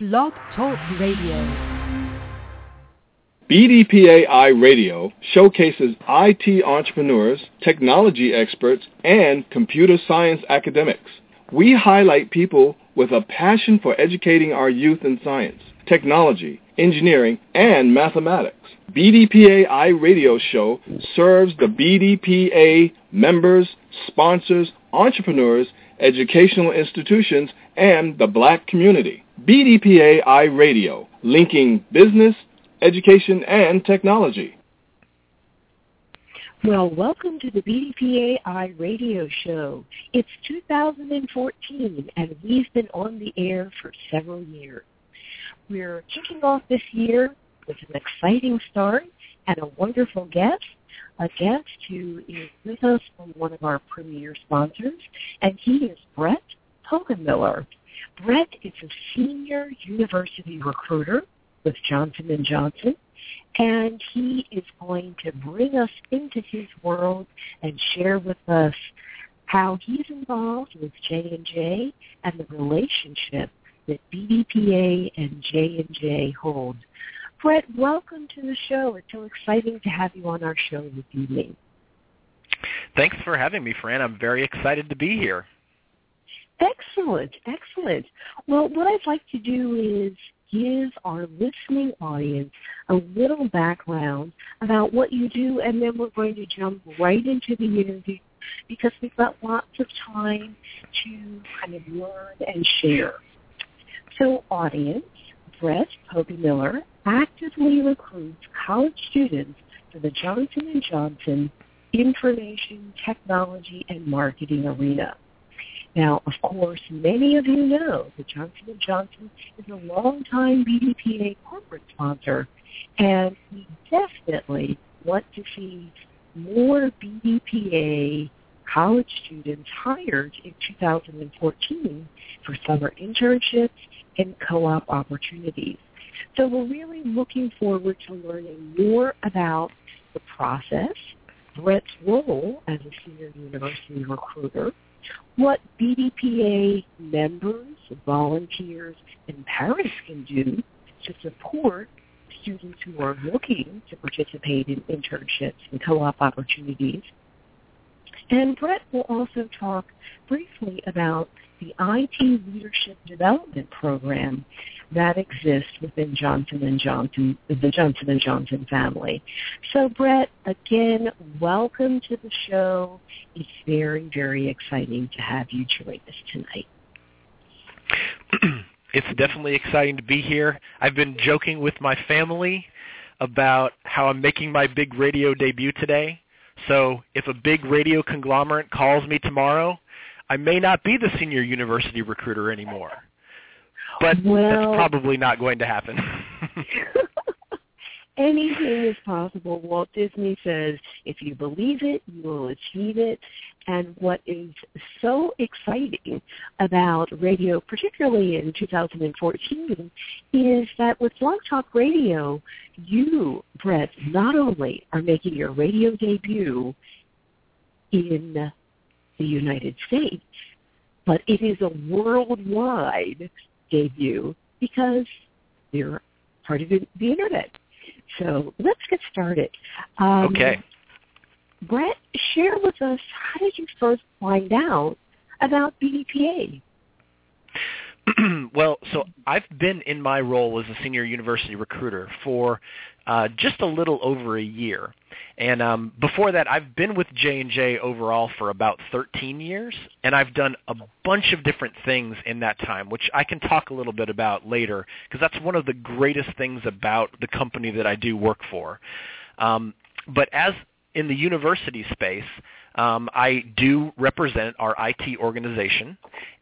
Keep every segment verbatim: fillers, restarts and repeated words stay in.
Blog Talk Radio. B D P A iRadio showcases I T entrepreneurs, technology experts, and computer science academics. We highlight people with a passion for educating our youth in science, technology, engineering, and mathematics. B D P A iRadio show serves the B D P A members, sponsors, entrepreneurs, educational institutions, and the black community. B D P A iRadio, linking business, education, and technology. Well, welcome to the B D P A iRadio show. It's two thousand fourteen, and we've been on the air for several years. We're kicking off this year with an exciting start and a wonderful guest, a guest who is with us from one of our premier sponsors, and he is Bret Pogemiller. Bret is a senior university recruiter with Johnson and Johnson, and he is going to bring us into his world and share with us how he's involved with J and J and the relationship that B D P A and J and J hold. Bret, welcome to the show. It's so exciting to have you on our show this evening. Thanks for having me, Fran. I'm very excited to be here. Excellent, excellent. Well, what I'd like to do is give our listening audience a little background about what you do, and then we're going to jump right into the interview because we've got lots of time to kind of learn and share. So, audience, Bret Pogemiller actively recruits college students for the Johnson and Johnson information, technology, and marketing arena. Now, of course, many of you know that Johnson and Johnson is a longtime B D P A corporate sponsor, and we definitely want to see more B D P A college students hired in two thousand fourteen for summer internships and co-op opportunities. So we're really looking forward to learning more about the process, Bret's role as a senior university recruiter, what B D P A members, volunteers, and parents can do to support students who are looking to participate in internships and co-op opportunities. And Bret will also talk briefly about the I T Leadership Development Program that exists within Johnson and Johnson, the Johnson and Johnson family. So, Bret, again, welcome to the show. It's very, very exciting to have you join us tonight. It's definitely exciting to be here. I've been joking with my family about how I'm making my big radio debut today. So if a big radio conglomerate calls me tomorrow, I may not be the senior university recruiter anymore. But well, that's probably not going to happen. Anything is possible. Walt Disney says, if you believe it, you will achieve it. And what is so exciting about radio, particularly in two thousand fourteen, is that with Blog Talk Radio, you, Bret, not only are making your radio debut in the United States, but it is a worldwide debut because you're part of the Internet. So let's get started. Um, okay. Bret, share with us, how did you first find out about B D P A? Well, so I've been in my role as a senior university recruiter for uh, just a little over a year. And um, before that, I've been with J and J overall for about thirteen years, and I've done a bunch of different things in that time, which I can talk a little bit about later, because that's one of the greatest things about the company that I do work for. Um, but as in the university space, um, I do represent our I T organization,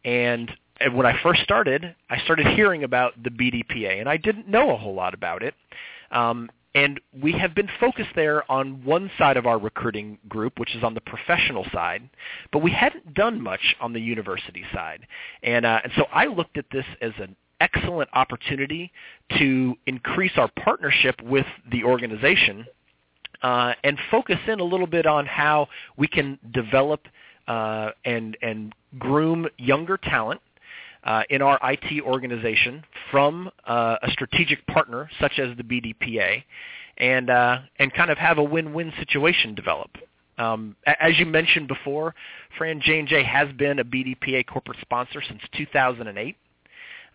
and And when I first started, I started hearing about the B D P A, and I didn't know a whole lot about it. Um, and we have been focused there on one side of our recruiting group, which is on the professional side, but we hadn't done much on the university side. And, uh, and so I looked at this as an excellent opportunity to increase our partnership with the organization uh, and focus in a little bit on how we can develop uh, and, and groom younger talent. uh, in our I T organization from uh, a strategic partner such as the B D P A, and uh, and kind of have a win-win situation develop. Um, as you mentioned before, Franne, J and J has been a B D P A corporate sponsor since two thousand eight.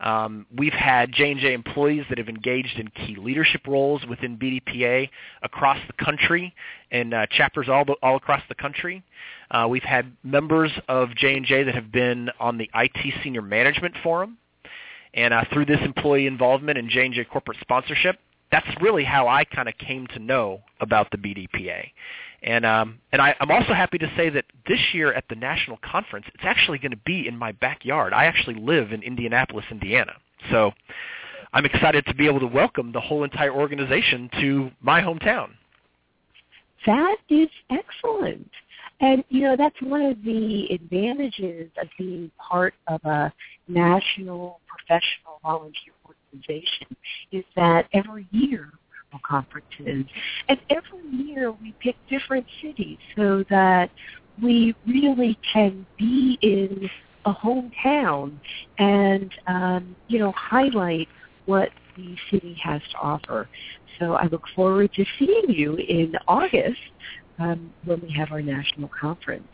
Um, we've had J and J employees that have engaged in key leadership roles within B D P A across the country and uh, chapters all, all across the country. Uh, we've had members of J and J that have been on the I T Senior Management Forum. And uh, through this employee involvement and J and J corporate sponsorship, that's really how I kind of came to know about the B D P A. And um, and I, I'm also happy to say that this year at the national conference, it's actually going to be in my backyard. I actually live in Indianapolis, Indiana. So I'm excited to be able to welcome the whole entire organization to my hometown. That is excellent. And, you know, that's one of the advantages of being part of a national professional volunteer organization is that every year conferences. And every year we pick different cities so that we really can be in a hometown and, um, you know, highlight what the city has to offer. So I look forward to seeing you in August um, when we have our national conference.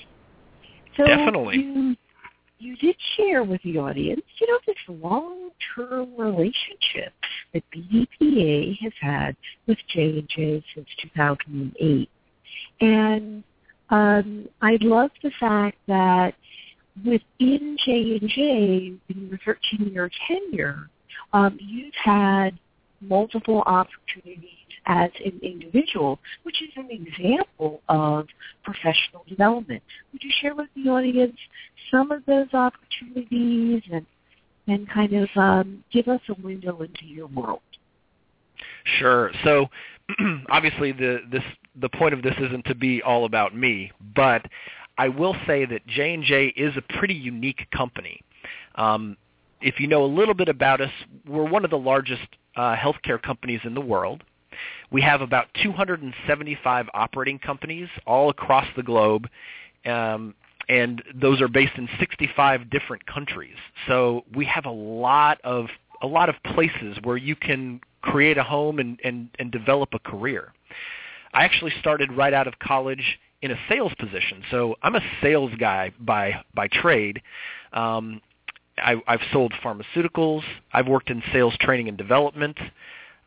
So definitely. You, you did share with the audience, you know, this long-term relationship that B D P A has had with J and J since two thousand eight. And um, I love the fact that within J and J, in your thirteen-year tenure, um, you've had multiple opportunities as an individual, which is an example of professional development. Would you share with the audience some of those opportunities and and kind of um, give us a window into your world? Sure. So obviously the this the point of this isn't to be all about me, but I will say that J and J is a pretty unique company. Um, if you know a little bit about us, we're one of the largest uh, healthcare companies in the world. We have about two hundred seventy-five operating companies all across the globe, um, and those are based in sixty-five different countries. So we have a lot of a lot of places where you can create a home and, and, and develop a career. I actually started right out of college in a sales position. So I'm a sales guy by by trade. Um, I, I've sold pharmaceuticals. I've worked in sales training and development.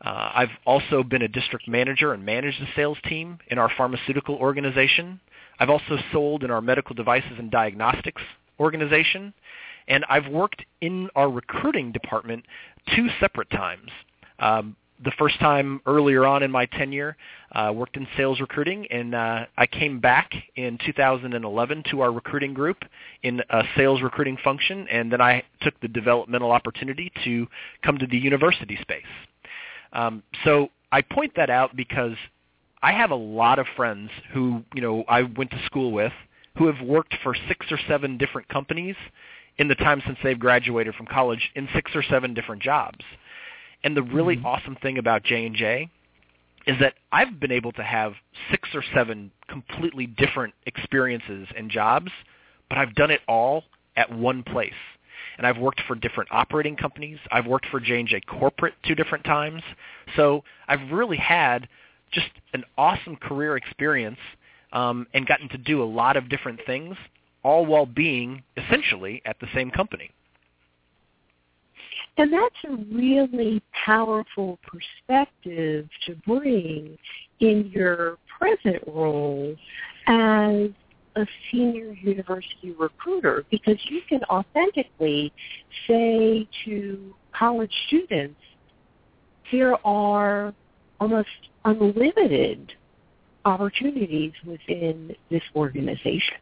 Uh, I've also been a district manager and managed the sales team in our pharmaceutical organization. I've also sold in our medical devices and diagnostics organization. And I've worked in our recruiting department two separate times. Um, the first time earlier on in my tenure, I uh, worked in sales recruiting, and uh, I came back in two thousand eleven to our recruiting group in a sales recruiting function, and then I took the developmental opportunity to come to the university space. Um, so I point that out because I have a lot of friends who, you know, I went to school with who have worked for six or seven different companies in the time since they've graduated from college in six or seven different jobs. And the really mm-hmm. awesome thing about J and J is that I've been able to have six or seven completely different experiences and jobs, but I've done it all at one place. And I've worked for different operating companies. I've worked for J and J Corporate two different times. So I've really had just an awesome career experience um, and gotten to do a lot of different things, all while being essentially at the same company. And that's a really powerful perspective to bring in your present role as a senior university recruiter, because you can authentically say to college students, there are almost unlimited opportunities within this organization.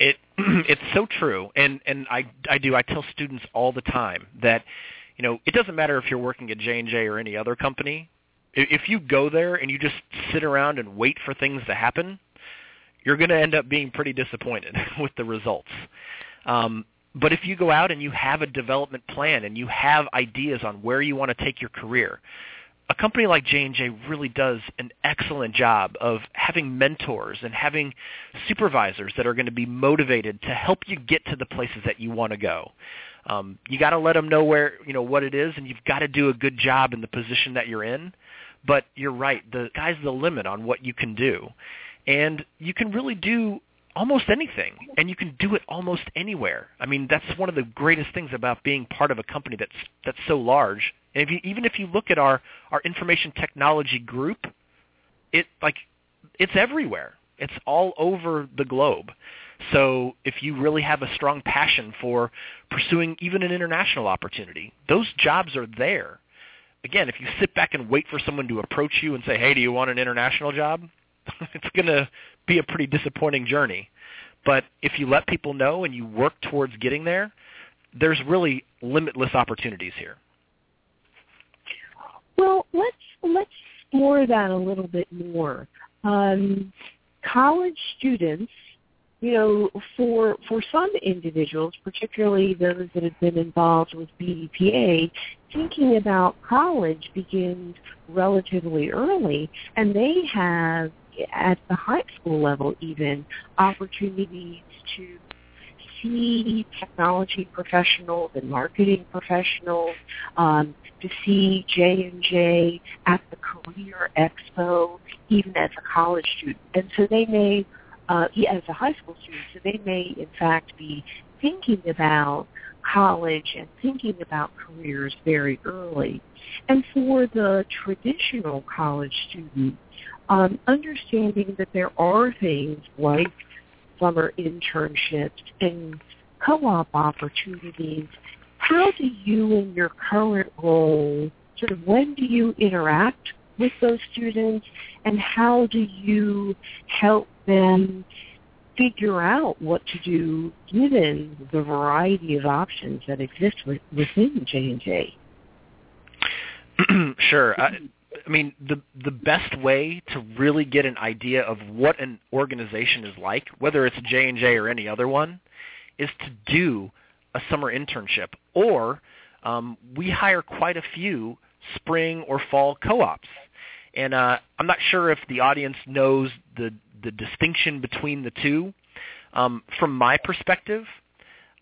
It it's so true, and and I I do I tell students all the time that, you know, it doesn't matter if you're working at J and J or any other company. If you go there and you just sit around and wait for things to happen, you're going to end up being pretty disappointed with the results. Um, but if you go out and you have a development plan and you have ideas on where you want to take your career, a company like J and J really does an excellent job of having mentors and having supervisors that are going to be motivated to help you get to the places that you want to go. Um, you got to let them know where, you know, what it is, and you've got to do a good job in the position that you're in. But you're right, the sky's the limit on what you can do. And you can really do almost anything, and you can do it almost anywhere. I mean, that's one of the greatest things about being part of a company that's that's so large. And if you, even if you look at our, our information technology group, it like it's everywhere. It's all over the globe. So if you really have a strong passion for pursuing even an international opportunity, those jobs are there. Again, if you sit back and wait for someone to approach you and say, hey, do you want an international job? It's going to be a pretty disappointing journey. But if you let people know and you work towards getting there, there's really limitless opportunities here. Well, let's let's explore that a little bit more. Um, college students, you know, for for some individuals, particularly those that have been involved with B D P A, thinking about college begins relatively early, and they have, at the high school level even, opportunities to see technology professionals and marketing professionals, um, to see J and J at the Career Expo, even as a college student. And so they may, uh, yeah, as a high school student, so they may, in fact, be thinking about college and thinking about careers very early. And for the traditional college student, um, understanding that there are things like summer internships and co-op opportunities, how do you in your current role, sort of when do you interact with those students, and how do you help them figure out what to do given the variety of options that exist within J and J? Sure. I, I mean, the the best way to really get an idea of what an organization is like, whether it's J and J or any other one, is to do a summer internship. Or um, we hire quite a few spring or fall co-ops. And uh, I'm not sure if the audience knows the the distinction between the two. Um, from my perspective,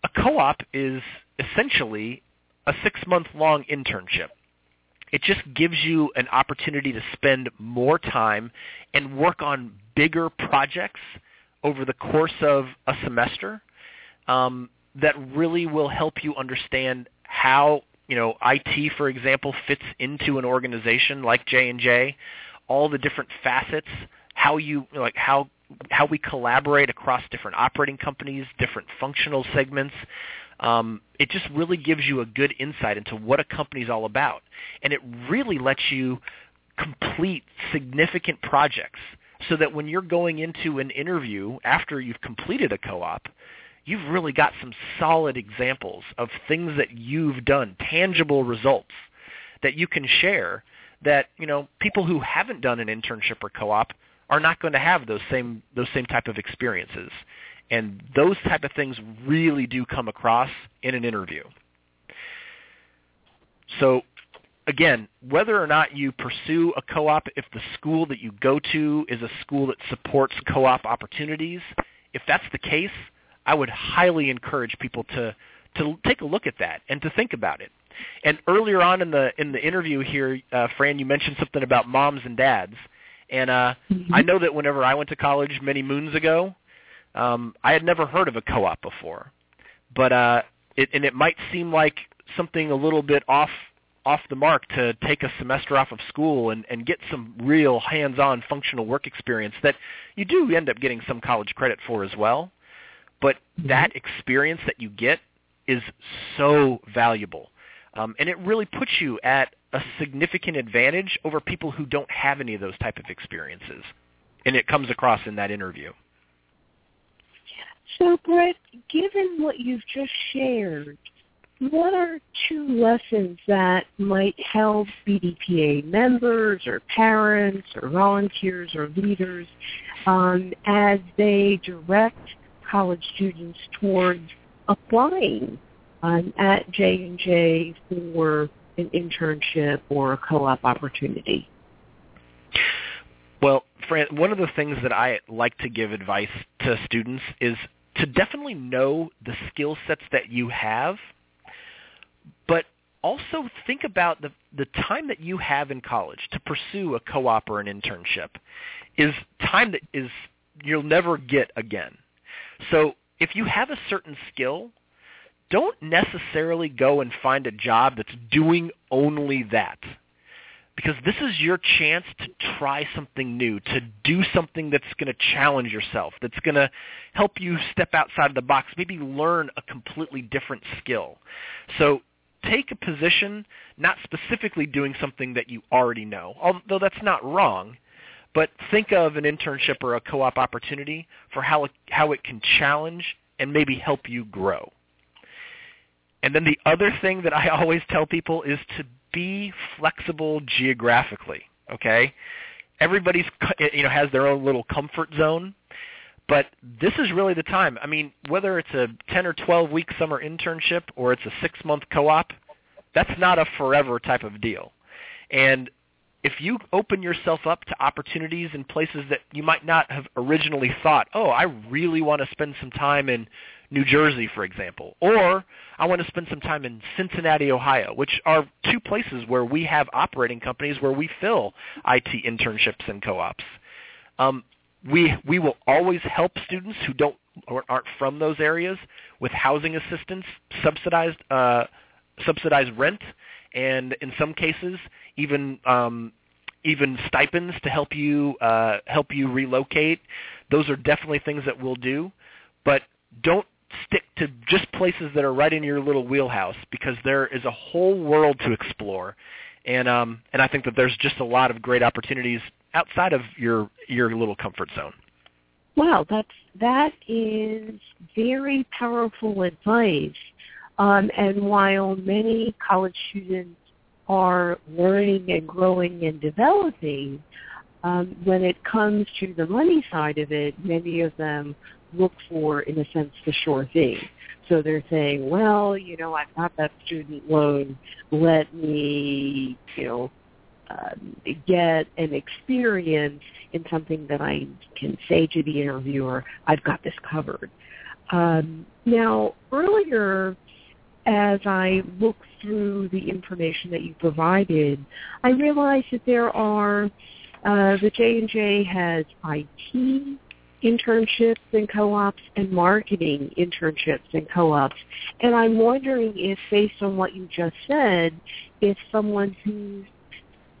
a co-op is essentially a six-month-long internship. It just gives you an opportunity to spend more time and work on bigger projects over the course of a semester um, that really will help you understand how, you know, I T, for example, fits into an organization like J and J, all the different facets, how you like how how we collaborate across different operating companies, different functional segments. Um, it just really gives you a good insight into what a company's all about, and it really lets you complete significant projects so that when you're going into an interview after you've completed a co-op, you've really got some solid examples of things that you've done, tangible results that you can share that, you know, people who haven't done an internship or co-op are not going to have those same those same type of experiences. And those type of things really do come across in an interview. So, again, whether or not you pursue a co-op, if the school that you go to is a school that supports co-op opportunities, if that's the case, I would highly encourage people to, to take a look at that and to think about it. And earlier on in the in the interview here, uh, Fran, you mentioned something about moms and dads. And uh, mm-hmm. I know that whenever I went to college many moons ago, um, I had never heard of a co-op before. But uh, it, and it might seem like something a little bit off off the mark to take a semester off of school and, and get some real hands-on functional work experience that you do end up getting some college credit for as well. But that experience that you get is so valuable. Um, and it really puts you at a significant advantage over people who don't have any of those type of experiences. And it comes across in that interview. So, Bret, given what you've just shared, what are two lessons that might help B D P A members or parents or volunteers or leaders um, as they direct college students towards applying um, at J and J for an internship or a co-op opportunity? Well, Fran, one of the things that I like to give advice to students is to definitely know the skill sets that you have, but also think about the, the time that you have in college to pursue a co-op or an internship is time that is you'll never get again. So if you have a certain skill, don't necessarily go and find a job that's doing only that, because this is your chance to try something new, to do something that's going to challenge yourself, that's going to help you step outside of the box, maybe learn a completely different skill. So take a position not specifically doing something that you already know, although that's not wrong, but think of an internship or a co-op opportunity for how it, how it can challenge and maybe help you grow. And then the other thing that I always tell people is to be flexible geographically, okay? Everybody's, you know, has their own little comfort zone, but this is really the time. I mean, whether it's a ten or twelve week summer internship or it's a six month co-op, that's not a forever type of deal. And if you open yourself up to opportunities in places that you might not have originally thought, oh, I really want to spend some time in New Jersey, for example, or I want to spend some time in Cincinnati, Ohio, which are two places where we have operating companies where we fill I T internships and co-ops. Um, we we will always help students who don't or aren't from those areas with housing assistance, subsidized uh, subsidized rent, and in some cases even um, even stipends to help you uh, help you relocate. Those are definitely things that we'll do, but don't stick to just places that are right in your little wheelhouse, because there is a whole world to explore, and um, and I think that there's just a lot of great opportunities outside of your your little comfort zone. Wow, that's that is very powerful advice. Um, and while many college students are learning and growing and developing, um, when it comes to the money side of it, many of them look for, in a sense, the sure thing. So they're saying, well, you know, I've got that student loan. Let me, you know, um, get an experience in something that I can say to the interviewer, I've got this covered. Um, now, earlier, as I look through the information that you provided, I realized that there are, uh, the J and J has I T internships and co-ops and marketing internships and co-ops. And I'm wondering if, based on what you just said, if someone who's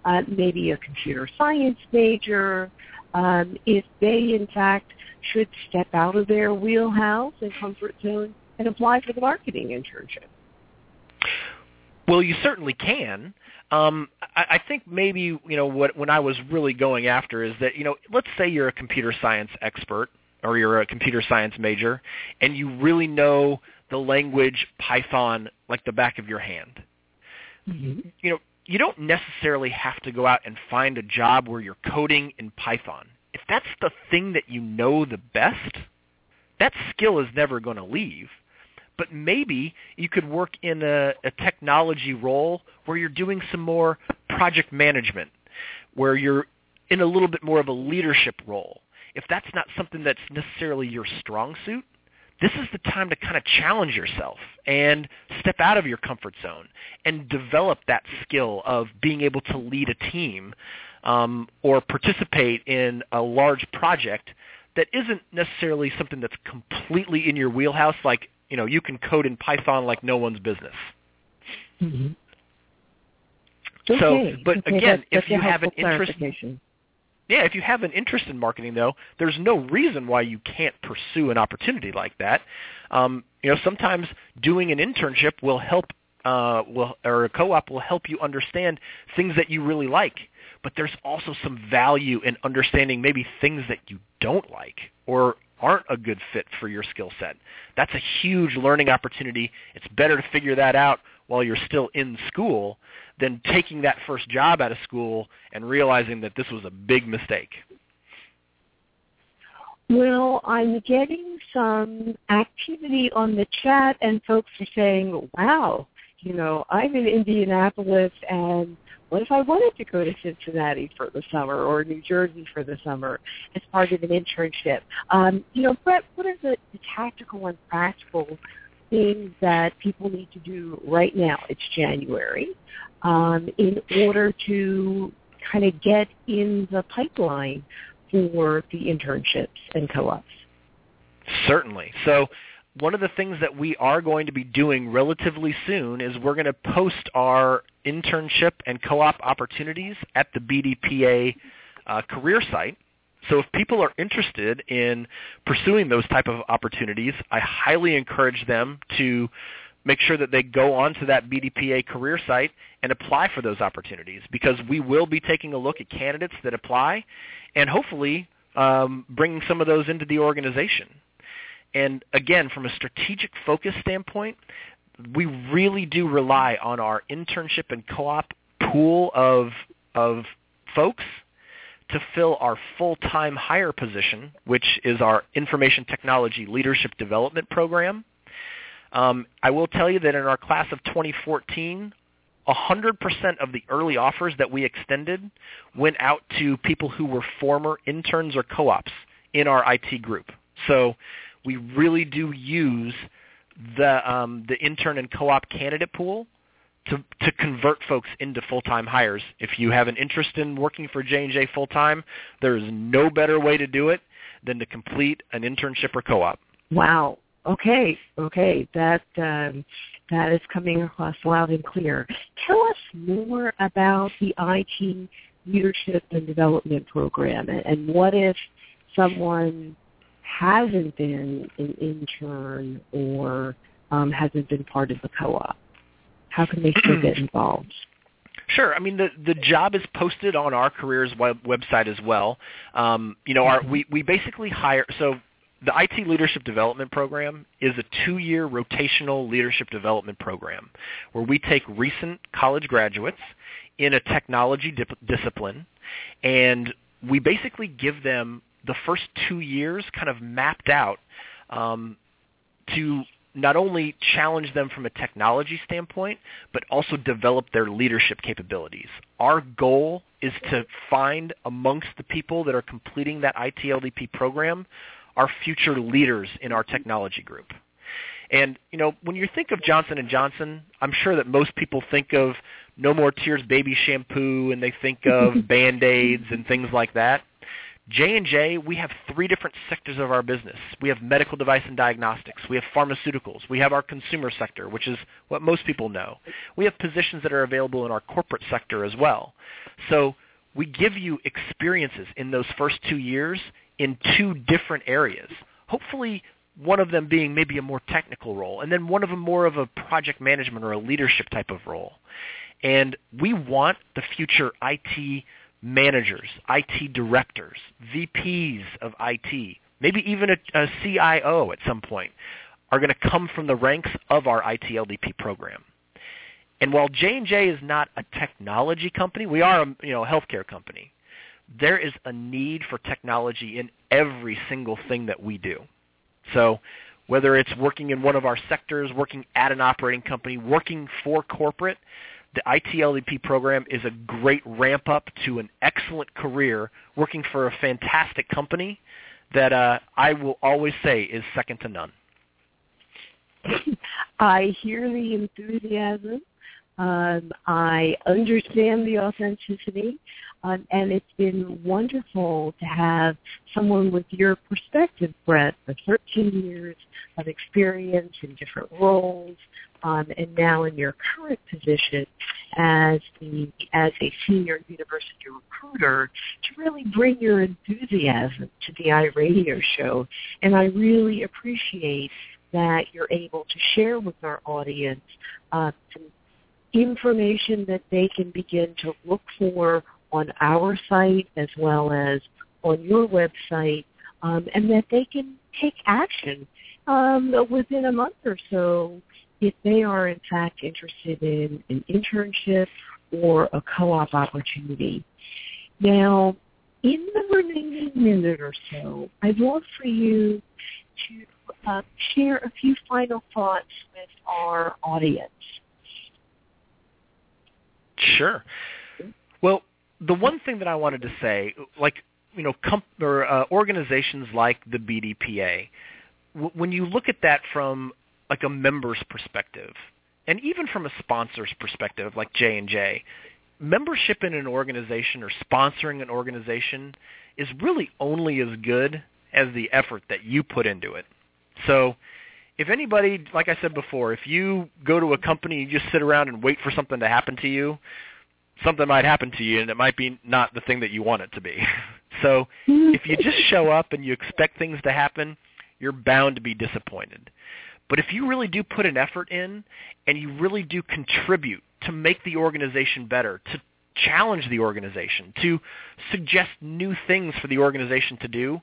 uh, maybe a computer science major, um, if they, in fact, should step out of their wheelhouse and comfort zone and apply for the marketing internship. Well, you certainly can. Um, I, I think maybe, you know, what when I was really going after is that, you know, let's say you're a computer science expert or you're a computer science major and you really know the language Python like the back of your hand. Mm-hmm. You know, you don't necessarily have to go out and find a job where you're coding in Python. If that's the thing that you know the best, that skill is never going to leave. But maybe you could work in a, a technology role where you're doing some more project management, where you're in a little bit more of a leadership role. If that's not something that's necessarily your strong suit, this is the time to kind of challenge yourself and step out of your comfort zone and develop that skill of being able to lead a team um, or participate in a large project that isn't necessarily something that's completely in your wheelhouse, like, you know, you can code in Python like no one's business. Mm-hmm. Okay. So, but okay, again, that's, that's if you have an interest, yeah, if you have an interest in marketing, though, there's no reason why you can't pursue an opportunity like that. Um, you know, sometimes doing an internship will help, uh, will or a co-op will help you understand things that you really like. But there's also some value in understanding maybe things that you don't like or aren't a good fit for your skill set. That's a huge learning opportunity. It's better to figure that out while you're still in school than taking that first job out of school and realizing that this was a big mistake. Well, I'm getting some activity on the chat, and folks are saying, wow, you know, I'm in Indianapolis, and what if I wanted to go to Cincinnati for the summer or New Jersey for the summer as part of an internship? Um, you know, Bret, what are the, the tactical and practical things that people need to do right now, it's January, um, in order to kind of get in the pipeline for the internships and co-ops? Certainly. So one of the things that we are going to be doing relatively soon is we're going to post our internship and co-op opportunities at the B D P A uh, career site. So if people are interested in pursuing those type of opportunities, I highly encourage them to make sure that they go onto that B D P A career site and apply for those opportunities, because we will be taking a look at candidates that apply and hopefully um, bringing some of those into the organization. And again, from a strategic focus standpoint, we really do rely on our internship and co-op pool of, of folks to fill our full-time hire position, which is our Information Technology Leadership Development Program. Um, I will tell you that in our class of twenty fourteen, one hundred percent of the early offers that we extended went out to people who were former interns or co-ops in our I T group. So we really do use the um, the intern and co-op candidate pool to, to convert folks into full-time hires. If you have an interest in working for J and J full-time, there is no better way to do it than to complete an internship or co-op. Wow. Okay. Okay. That um, that is coming across loud and clear. Tell us more about the I T Leadership and Development Program, and what if someone hasn't been an intern or um, hasn't been part of the co-op? How can they still get involved? Sure. I mean, the, the job is posted on our careers web, website as well. Um, you know, our, we, we basically hire – so the I T Leadership Development Program is a two-year rotational leadership development program where we take recent college graduates in a technology dip, discipline, and we basically give them the first two years kind of mapped out um, to – not only challenge them from a technology standpoint, but also develop their leadership capabilities. Our goal is to find amongst the people that are completing that I T L D P program our future leaders in our technology group. And, you know, when you think of Johnson and Johnson, I'm sure that most people think of No More Tears baby shampoo, and they think of Band-Aids and things like that. J and J, we have three different sectors of our business. We have medical device and diagnostics. We have pharmaceuticals. We have our consumer sector, which is what most people know. We have positions that are available in our corporate sector as well. So we give you experiences in those first two years in two different areas, hopefully one of them being maybe a more technical role, and then one of them more of a project management or a leadership type of role. And we want the future I T managers, I T directors, V Ps of I T, maybe even a, a C I O at some point, are going to come from the ranks of our I T L D P program. And while J and J is not a technology company, we are a, you know, a healthcare company, there is a need for technology in every single thing that we do. So whether it's working in one of our sectors, working at an operating company, working for corporate, the I T L D P program is a great ramp-up to an excellent career working for a fantastic company that uh, I will always say is second to none. I hear the enthusiasm. Um, I understand the authenticity. Um, and it's been wonderful to have someone with your perspective, Bret, for thirteen years of experience in different roles, um, and now in your current position as the as a senior university recruiter, to really bring your enthusiasm to the iRadio show. And I really appreciate that you're able to share with our audience uh, some information that they can begin to look for on our site as well as on your website, um, and that they can take action um, within a month or so if they are, in fact, interested in an internship or a co-op opportunity. Now, in the remaining minute or so, I'd love for you to uh, share a few final thoughts with our audience. Sure. Well, the one thing that I wanted to say, like, you know, com- or, uh, organizations like the B D P A, w- when you look at that from like a member's perspective, and even from a sponsor's perspective, like J and J, membership in an organization or sponsoring an organization is really only as good as the effort that you put into it. So if anybody, like I said before, if you go to a company and you just sit around and wait for something to happen to you, something might happen to you, and it might be not the thing that you want it to be. So if you just show up and you expect things to happen, you're bound to be disappointed. But if you really do put an effort in and you really do contribute to make the organization better, to challenge the organization, to suggest new things for the organization to do,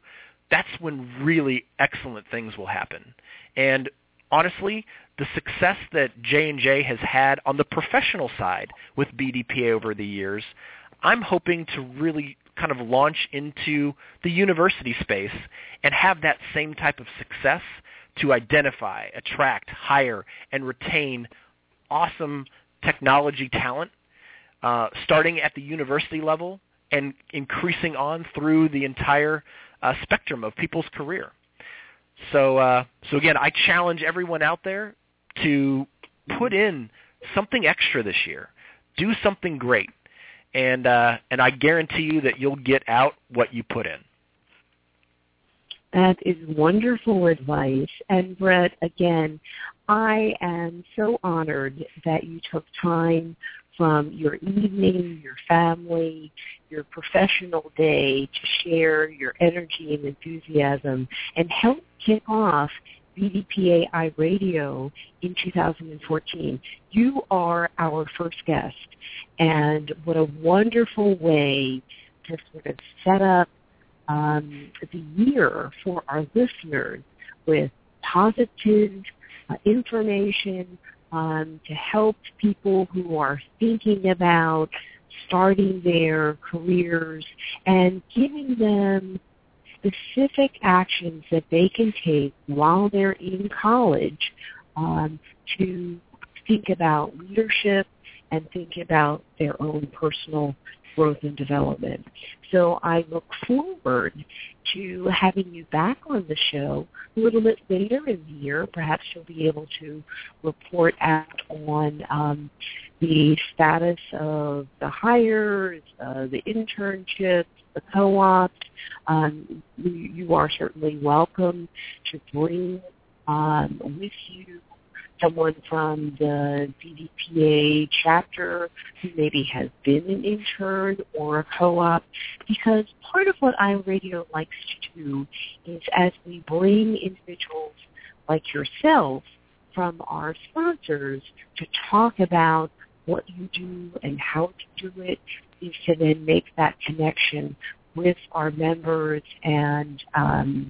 that's when really excellent things will happen. And honestly, the success that J and J has had on the professional side with B D P A over the years, I'm hoping to really kind of launch into the university space and have that same type of success to identify, attract, hire, and retain awesome technology talent, uh, starting at the university level and increasing on through the entire uh, spectrum of people's career. So, uh, so again, I challenge everyone out there to put in something extra this year. Do something great, and uh, and I guarantee you that you'll get out what you put in. That is wonderful advice. And Bret, again, I am so honored that you took time from your evening, your family, your professional day to share your energy and enthusiasm and help kick off B D P A iRadio in two thousand fourteen. You are our first guest, and what a wonderful way to sort of set up Um, the year for our listeners with positive uh, information um, to help people who are thinking about starting their careers and giving them specific actions that they can take while they're in college um, to think about leadership and think about their own personal growth and development. So I look forward to having you back on the show a little bit later in the year. Perhaps you'll be able to report out on um, the status of the hires, uh, the internships, the co-ops. Um, you, you are certainly welcome to bring um, with you someone from the B D P A chapter who maybe has been an intern or a co-op, because part of what iRadio likes to do is as we bring individuals like yourself from our sponsors to talk about what you do and how to do it, is to then make that connection with our members and um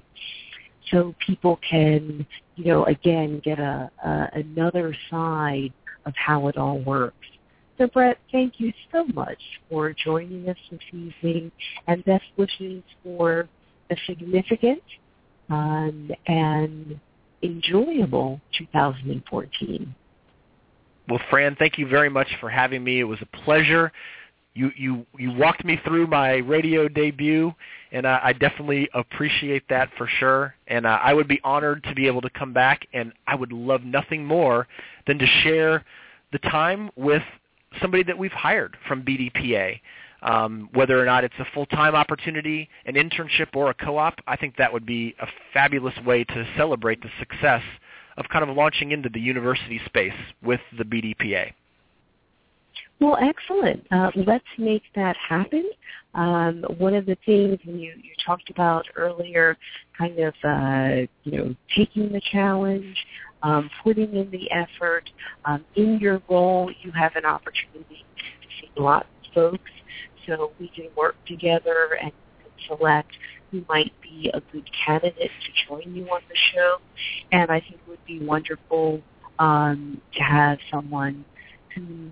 so people can, you know, again, get a, a another side of how it all works. So, Bret, thank you so much for joining us this evening, and best wishes for a significant um, and enjoyable two thousand fourteen. Well, Fran, thank you very much for having me. It was a pleasure. You you you walked me through my radio debut, and I, I definitely appreciate that for sure. And uh, I would be honored to be able to come back, and I would love nothing more than to share the time with somebody that we've hired from B D P A. Um, whether or not it's a full-time opportunity, an internship, or a co-op, I think that would be a fabulous way to celebrate the success of kind of launching into the university space with the B D P A. Well, excellent. Uh, let's make that happen. Um, one of the things you, you talked about earlier, kind of, uh, you know, taking the challenge, um, putting in the effort. Um, in your role, you have an opportunity to see lots of folks, so we can work together and select who might be a good candidate to join you on the show. And I think it would be wonderful um, to have someone who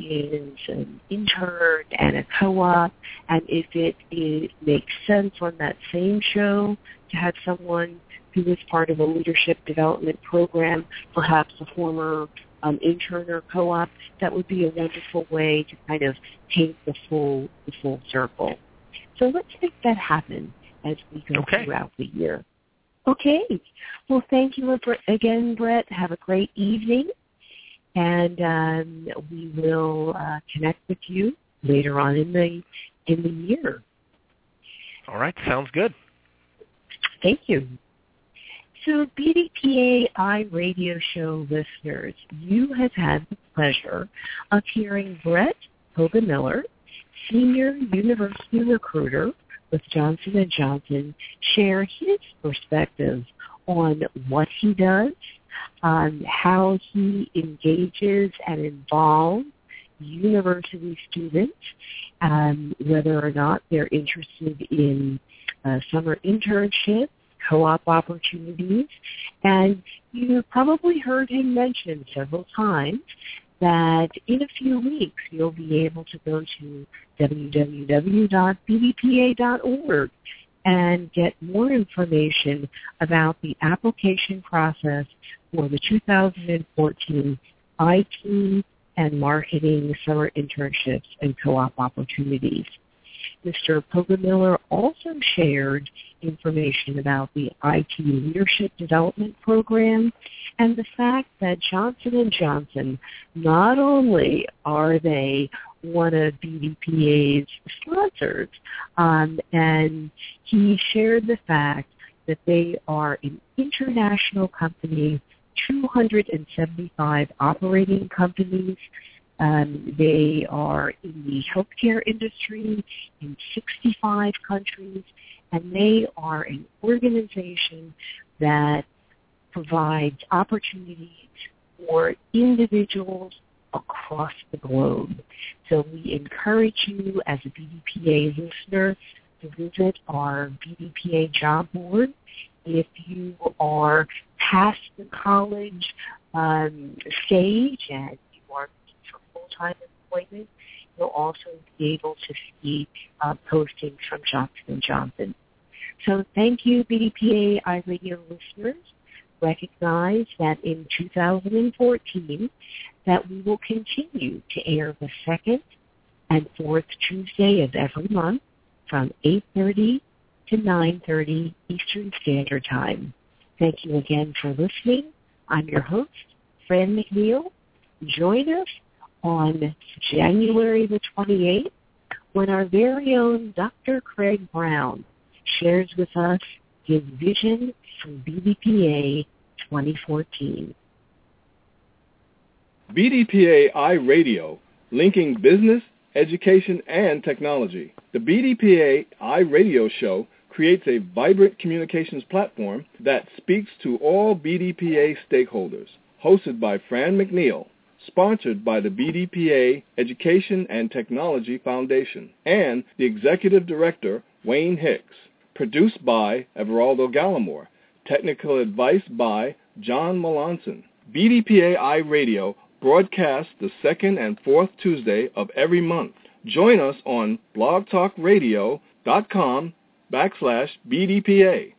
is an intern and a co-op, and if it, it makes sense on that same show to have someone who is part of a leadership development program, perhaps a former um, intern or co-op, that would be a wonderful way to kind of paint the full the full circle. So let's make that happen as we go okay. throughout the year. Okay. Well, thank you again, Bret. Have a great evening. And um, we will uh, connect with you later on in the in the year. All right. Sounds good. Thank you. So B D P A iRadio show listeners, you have had the pleasure of hearing Bret Pogemiller, senior university recruiter with Johnson and Johnson, share his perspective on what he does, on how he engages and involves university students, um, whether or not they're interested in uh, summer internships, co-op opportunities. And you probably heard him mention several times that in a few weeks you'll be able to go to w w w dot b d p a dot org and get more information about the application process for the two thousand fourteen I T and marketing summer internships and co-op opportunities. Mister Pogemiller also shared information about the I T Leadership Development Program and the fact that Johnson and Johnson, not only are they one of B D P A's sponsors, um, and he shared the fact that they are an international company, two hundred seventy-five operating companies. Um, they are in the healthcare industry in sixty-five countries, and they are an organization that provides opportunities for individuals across the globe. So we encourage you as a B D P A listener to visit our B D P A job board. If you are past the college um, stage and you are time employment, you'll also be able to see uh, postings from Johnson and Johnson. So thank you, B D P A iRadio listeners. Recognize that in two thousand fourteen that we will continue to air the second and fourth Tuesday of every month from eight thirty to nine thirty Eastern Standard Time. Thank you again for listening. I'm your host, Franne McNeal. Join us on January the twenty-eighth, when our very own Doctor Craig Brown shares with us his vision for B D P A twenty fourteen. B D P A iRadio, linking business, education, and technology. The B D P A iRadio show creates a vibrant communications platform that speaks to all B D P A stakeholders. Hosted by Franne McNeal. Sponsored by the B D P A Education and Technology Foundation and the Executive Director, Wayne Hicks. Produced by Everaldo Gallimore. Technical advice by John Malonson. B D P A iRadio broadcasts the second and fourth Tuesday of every month. Join us on blog talk radio dot com backslash B D P A.